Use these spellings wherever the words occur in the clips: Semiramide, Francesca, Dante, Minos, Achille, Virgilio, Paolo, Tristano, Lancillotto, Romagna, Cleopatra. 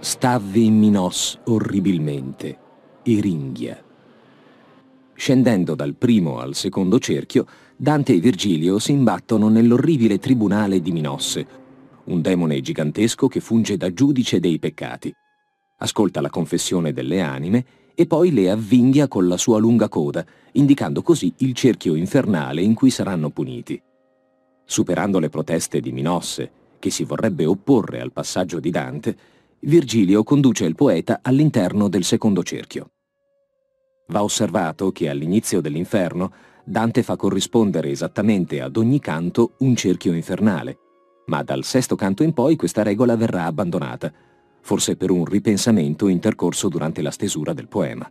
stavve in Minos orribilmente, e ringhia. Scendendo dal primo al secondo cerchio, Dante e Virgilio si imbattono nell'orribile tribunale di Minosse, un demone gigantesco che funge da giudice dei peccati. Ascolta la confessione delle anime e poi le avvinghia con la sua lunga coda, indicando così il cerchio infernale in cui saranno puniti. Superando le proteste di Minosse, che si vorrebbe opporre al passaggio di Dante, Virgilio conduce il poeta all'interno del secondo cerchio. Va osservato che all'inizio dell'inferno Dante fa corrispondere esattamente ad ogni canto un cerchio infernale, ma dal sesto canto in poi questa regola verrà abbandonata, forse per un ripensamento intercorso durante la stesura del poema.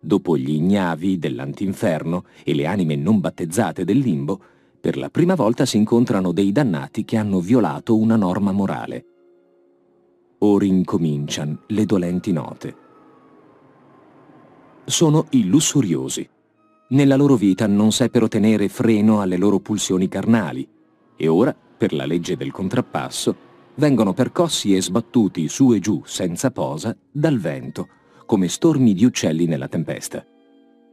Dopo gli ignavi dell'antinferno e le anime non battezzate del limbo, per la prima volta si incontrano dei dannati che hanno violato una norma morale. Ora incomincian le dolenti note. Sono i lussuriosi. Nella loro vita non seppero tenere freno alle loro pulsioni carnali e ora, per la legge del contrappasso, vengono percossi e sbattuti su e giù senza posa dal vento, come stormi di uccelli nella tempesta.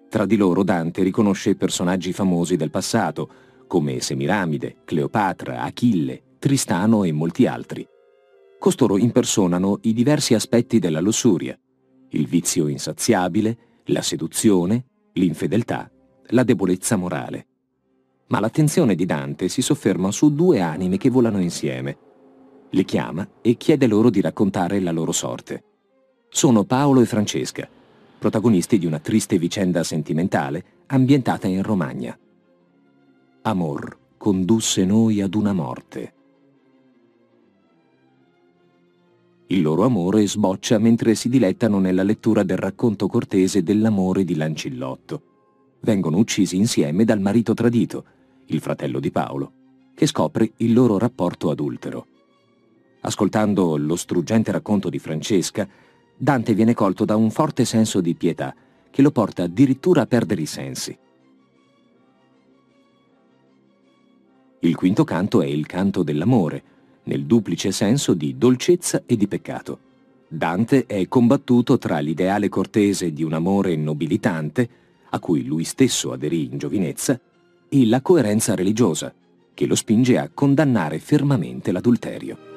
Tra di loro Dante riconosce personaggi famosi del passato, come Semiramide, Cleopatra, Achille, Tristano e molti altri. Costoro impersonano i diversi aspetti della lussuria: il vizio insaziabile, la seduzione, l'infedeltà, la debolezza morale. Ma l'attenzione di Dante si sofferma su due anime che volano insieme. Le chiama e chiede loro di raccontare la loro sorte. Sono Paolo e Francesca, protagonisti di una triste vicenda sentimentale ambientata in Romagna. Amor condusse noi ad una morte. Il loro amore sboccia mentre si dilettano nella lettura del racconto cortese dell'amore di Lancillotto. Vengono uccisi insieme dal marito tradito, il fratello di Paolo, che scopre il loro rapporto adultero. Ascoltando lo struggente racconto di Francesca, Dante viene colto da un forte senso di pietà che lo porta addirittura a perdere i sensi. Il quinto canto è il canto dell'amore, nel duplice senso di dolcezza e di peccato. Dante è combattuto tra l'ideale cortese di un amore nobilitante, a cui lui stesso aderì in giovinezza, e la coerenza religiosa, che lo spinge a condannare fermamente l'adulterio.